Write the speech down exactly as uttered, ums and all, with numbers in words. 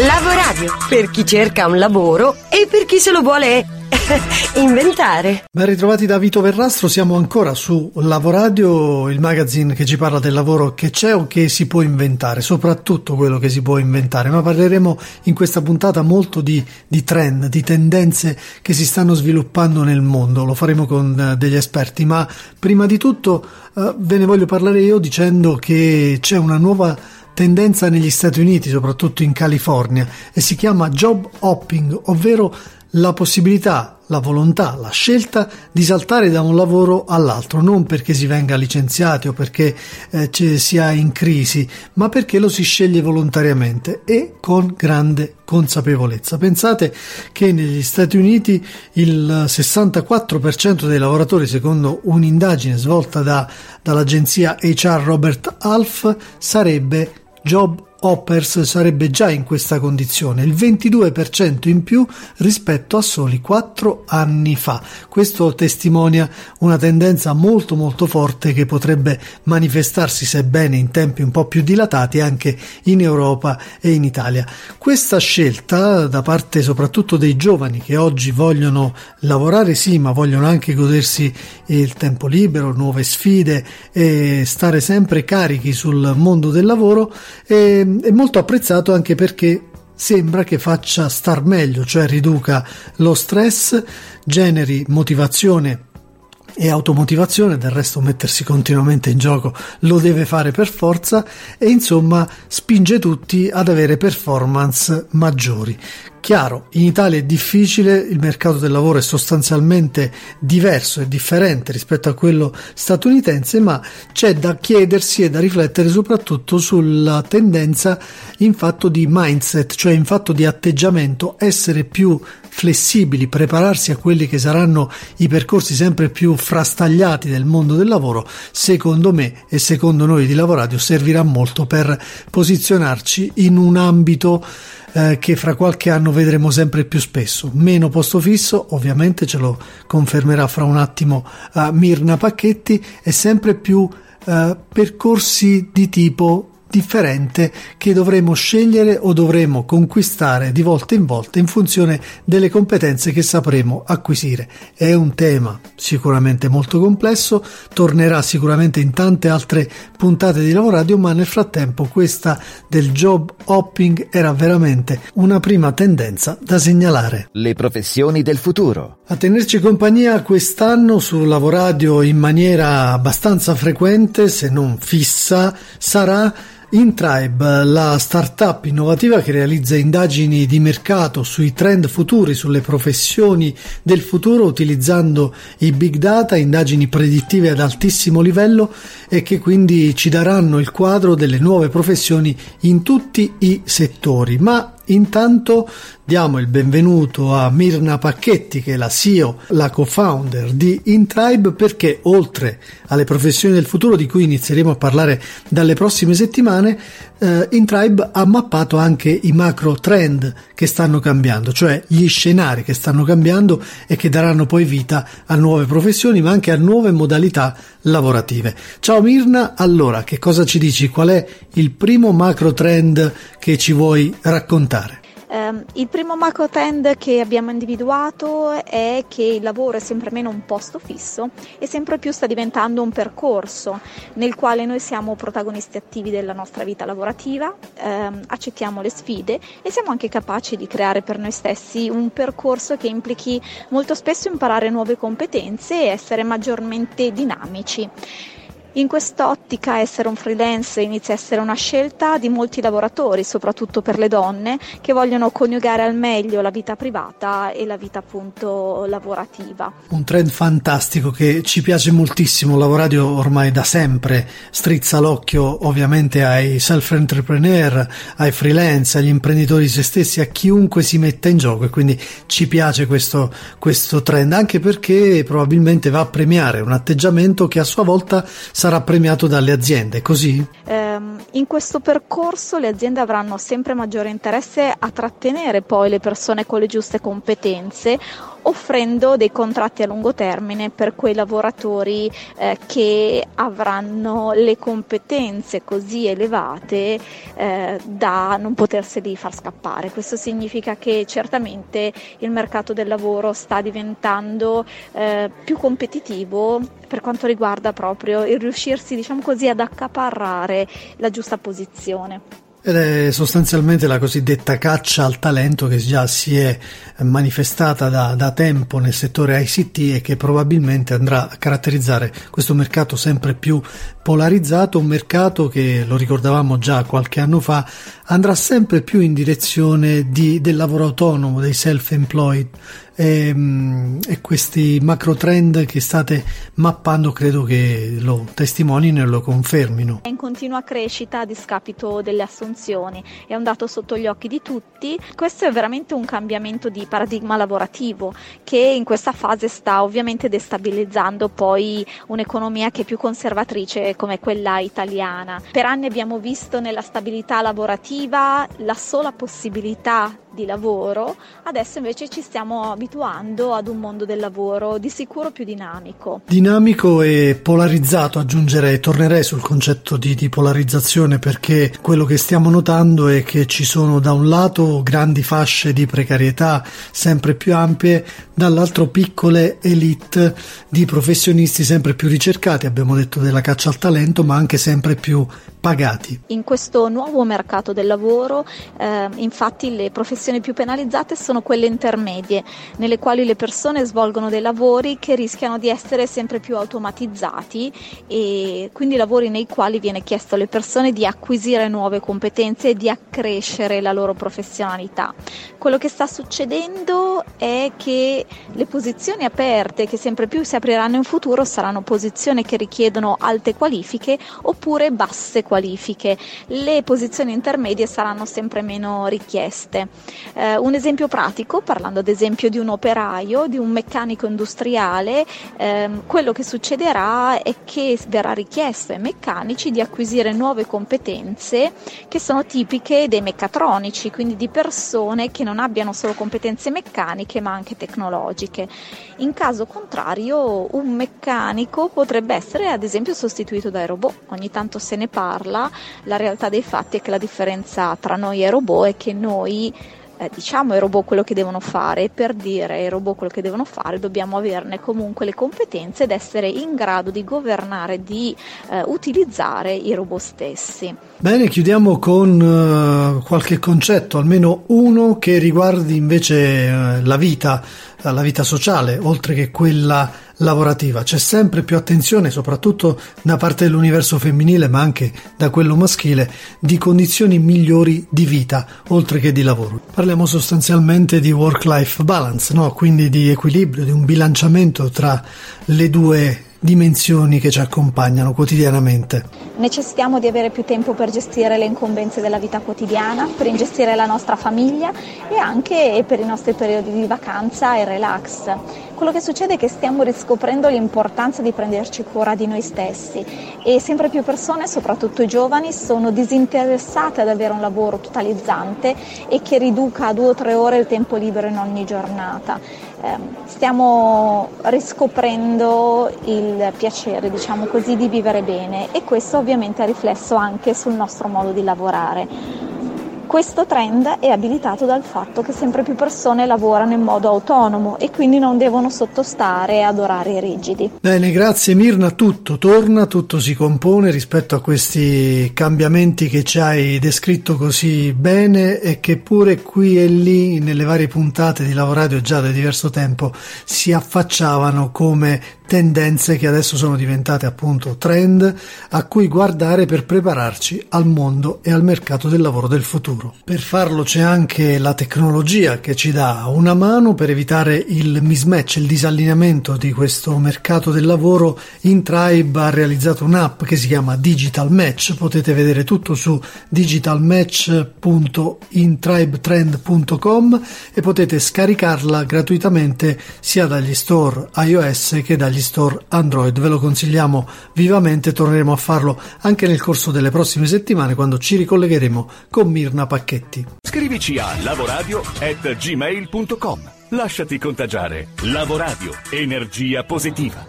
Lavoradio, per chi cerca un lavoro e per chi se lo vuole inventare. Ben ritrovati da Vito Verrastro, siamo ancora su Lavoradio, il magazine che ci parla del lavoro che c'è o che si può inventare, soprattutto quello che si può inventare, ma parleremo in questa puntata molto di, di trend, di tendenze che si stanno sviluppando nel mondo, lo faremo con degli esperti, ma prima di tutto eh, ve ne voglio parlare io dicendo che c'è una nuova tendenza negli Stati Uniti, soprattutto in California, e si chiama job hopping, ovvero la possibilità, la volontà, la scelta di saltare da un lavoro all'altro, non perché si venga licenziati o perché eh, ci sia in crisi, ma perché lo si sceglie volontariamente e con grande consapevolezza. Pensate che negli Stati Uniti il sessantaquattro per cento dei lavoratori, secondo un'indagine svolta da, dall'agenzia H R Robert Half, sarebbe job hoppers, sarebbe già in questa condizione, il ventidue per cento in più rispetto a soli quattro anni fa. Questo testimonia una tendenza molto molto forte che potrebbe manifestarsi, sebbene in tempi un po' più dilatati, anche in Europa e in Italia. Questa scelta da parte soprattutto dei giovani, che oggi vogliono lavorare sì, ma vogliono anche godersi il tempo libero, nuove sfide e stare sempre carichi sul mondo del lavoro, e è molto apprezzato anche perché sembra che faccia star meglio, cioè riduca lo stress, generi motivazione e automotivazione. Del resto mettersi continuamente in gioco lo deve fare per forza, e insomma spinge tutti ad avere performance maggiori. Chiaro, in Italia è difficile, il mercato del lavoro è sostanzialmente diverso e differente rispetto a quello statunitense, ma c'è da chiedersi e da riflettere soprattutto sulla tendenza in fatto di mindset, cioè in fatto di atteggiamento, essere più flessibili, prepararsi a quelli che saranno i percorsi sempre più frastagliati del mondo del lavoro. Secondo me e secondo noi di Lavoradio servirà molto per posizionarci in un ambito eh, che fra qualche anno vedremo sempre più spesso. Meno posto fisso, ovviamente ce lo confermerà fra un attimo eh, Mirna Pacchetti, e sempre più eh, percorsi di tipo differente che dovremo scegliere o dovremo conquistare di volta in volta in funzione delle competenze che sapremo acquisire. È un tema sicuramente molto complesso, tornerà sicuramente in tante altre puntate di Lavoradio, ma nel frattempo questa del job hopping era veramente una prima tendenza da segnalare. Le professioni del futuro. A tenerci compagnia quest'anno su Lavoradio in maniera abbastanza frequente, se non fissa, sarà Intribe, la startup innovativa che realizza indagini di mercato sui trend futuri, sulle professioni del futuro utilizzando i big data, indagini predittive ad altissimo livello e che quindi ci daranno il quadro delle nuove professioni in tutti i settori. Ma intanto diamo il benvenuto a Mirna Pacchetti, che è la C E O, la co-founder di Intribe, perché oltre alle professioni del futuro, di cui inizieremo a parlare dalle prossime settimane, eh, Intribe ha mappato anche i macro trend che stanno cambiando, cioè gli scenari che stanno cambiando e che daranno poi vita a nuove professioni, ma anche a nuove modalità lavorative. Ciao Mirna, allora che cosa ci dici? Qual è il primo macro trend che ci vuoi raccontare? Um, il primo macro trend che abbiamo individuato è che il lavoro è sempre meno un posto fisso e sempre più sta diventando un percorso nel quale noi siamo protagonisti attivi della nostra vita lavorativa, um, accettiamo le sfide e siamo anche capaci di creare per noi stessi un percorso che implichi molto spesso imparare nuove competenze e essere maggiormente dinamici. In quest'ottica essere un freelance inizia a essere una scelta di molti lavoratori, soprattutto per le donne che vogliono coniugare al meglio la vita privata e la vita appunto lavorativa. Un trend fantastico che ci piace moltissimo, Lavoradio ormai da sempre strizza l'occhio ovviamente ai self-entrepreneur, ai freelance, agli imprenditori se stessi, a chiunque si metta in gioco, e quindi ci piace questo, questo trend, anche perché probabilmente va a premiare un atteggiamento che a sua volta sarà sarà premiato dalle aziende, così? Um, in questo percorso le aziende avranno sempre maggiore interesse a trattenere poi le persone con le giuste competenze, offrendo dei contratti a lungo termine per quei lavoratori eh, che avranno le competenze così elevate eh, da non poterseli far scappare. Questo significa che certamente il mercato del lavoro sta diventando eh, più competitivo per quanto riguarda proprio il riuscirsi, diciamo così, ad accaparrare la giusta posizione. Ed è sostanzialmente la cosiddetta caccia al talento che già si è manifestata da, da tempo nel settore I C T e che probabilmente andrà a caratterizzare questo mercato sempre più polarizzato, un mercato che, lo ricordavamo già qualche anno fa, andrà sempre più in direzione di, del lavoro autonomo, dei self-employed, e, e questi macro trend che state mappando credo che lo testimonino e lo confermino. È in continua crescita a discapito delle assunzioni, è un dato sotto gli occhi di tutti. Questo è veramente un cambiamento di paradigma lavorativo che in questa fase sta ovviamente destabilizzando poi un'economia che è più conservatrice come quella italiana. Per anni abbiamo visto nella stabilità lavorativa la sola possibilità di lavoro, adesso invece ci stiamo abituando ad un mondo del lavoro di sicuro più dinamico. Dinamico e polarizzato, aggiungerei, tornerei sul concetto di, di polarizzazione, perché quello che stiamo notando è che ci sono da un lato grandi fasce di precarietà sempre più ampie, dall'altro piccole elite di professionisti sempre più ricercati, abbiamo detto della caccia al talento, ma anche sempre più pagati. In questo nuovo mercato del lavoro, eh, infatti le professioni Le più penalizzate sono quelle intermedie, nelle quali le persone svolgono dei lavori che rischiano di essere sempre più automatizzati e quindi lavori nei quali viene chiesto alle persone di acquisire nuove competenze e di accrescere la loro professionalità. Quello che sta succedendo è che le posizioni aperte, che sempre più si apriranno in futuro, saranno posizioni che richiedono alte qualifiche oppure basse qualifiche. Le posizioni intermedie saranno sempre meno richieste. Eh, un esempio pratico, parlando ad esempio di un operaio, di un meccanico industriale, ehm, quello che succederà è che verrà richiesto ai meccanici di acquisire nuove competenze che sono tipiche dei meccatronici, quindi di persone che non abbiano solo competenze meccaniche ma anche tecnologiche. In caso contrario, un meccanico potrebbe essere ad esempio sostituito dai robot. Ogni tanto se ne parla, la realtà dei fatti è che la differenza tra noi e robot è che noi Eh, diciamo ai robot quello che devono fare, per dire ai robot quello che devono fare dobbiamo averne comunque le competenze ed essere in grado di governare, di eh, utilizzare i robot stessi. Bene, chiudiamo con eh, qualche concetto, almeno uno che riguardi invece eh, la vita, la vita sociale, oltre che quella lavorativa. C'è sempre più attenzione, soprattutto da parte dell'universo femminile ma anche da quello maschile, di condizioni migliori di vita oltre che di lavoro. Parliamo sostanzialmente di work-life balance, no? Quindi di equilibrio, di un bilanciamento tra le due dimensioni che ci accompagnano quotidianamente. Necessitiamo di avere più tempo per gestire le incombenze della vita quotidiana, per gestire la nostra famiglia e anche per i nostri periodi di vacanza e relax. Quello che succede è che stiamo riscoprendo l'importanza di prenderci cura di noi stessi e sempre più persone, soprattutto i giovani, sono disinteressate ad avere un lavoro totalizzante e che riduca a due o tre ore il tempo libero in ogni giornata. Stiamo riscoprendo il piacere, diciamo così, di vivere bene e questo ovviamente ha riflesso anche sul nostro modo di lavorare. Questo trend è abilitato dal fatto che sempre più persone lavorano in modo autonomo e quindi non devono sottostare ad orari rigidi. Bene, grazie Mirna, tutto torna, tutto si compone rispetto a questi cambiamenti che ci hai descritto così bene e che pure qui e lì nelle varie puntate di Lavoradio già da diverso tempo si affacciavano come tendenze che adesso sono diventate appunto trend a cui guardare per prepararci al mondo e al mercato del lavoro del futuro. futuro. Per farlo c'è anche la tecnologia che ci dà una mano per evitare il mismatch, il disallineamento di questo mercato del lavoro. Intribe ha realizzato un'app che si chiama Digital Match, potete vedere tutto su digital match punto intribe trend punto com e potete scaricarla gratuitamente sia dagli store iOS che dagli store Android. Ve lo consigliamo vivamente, torneremo a farlo anche nel corso delle prossime settimane quando ci ricollegheremo con Mirna Pacchetti. Scrivici a lavoradio chiocciola gmail punto com. Lasciati contagiare. Lavoradio. Energia positiva.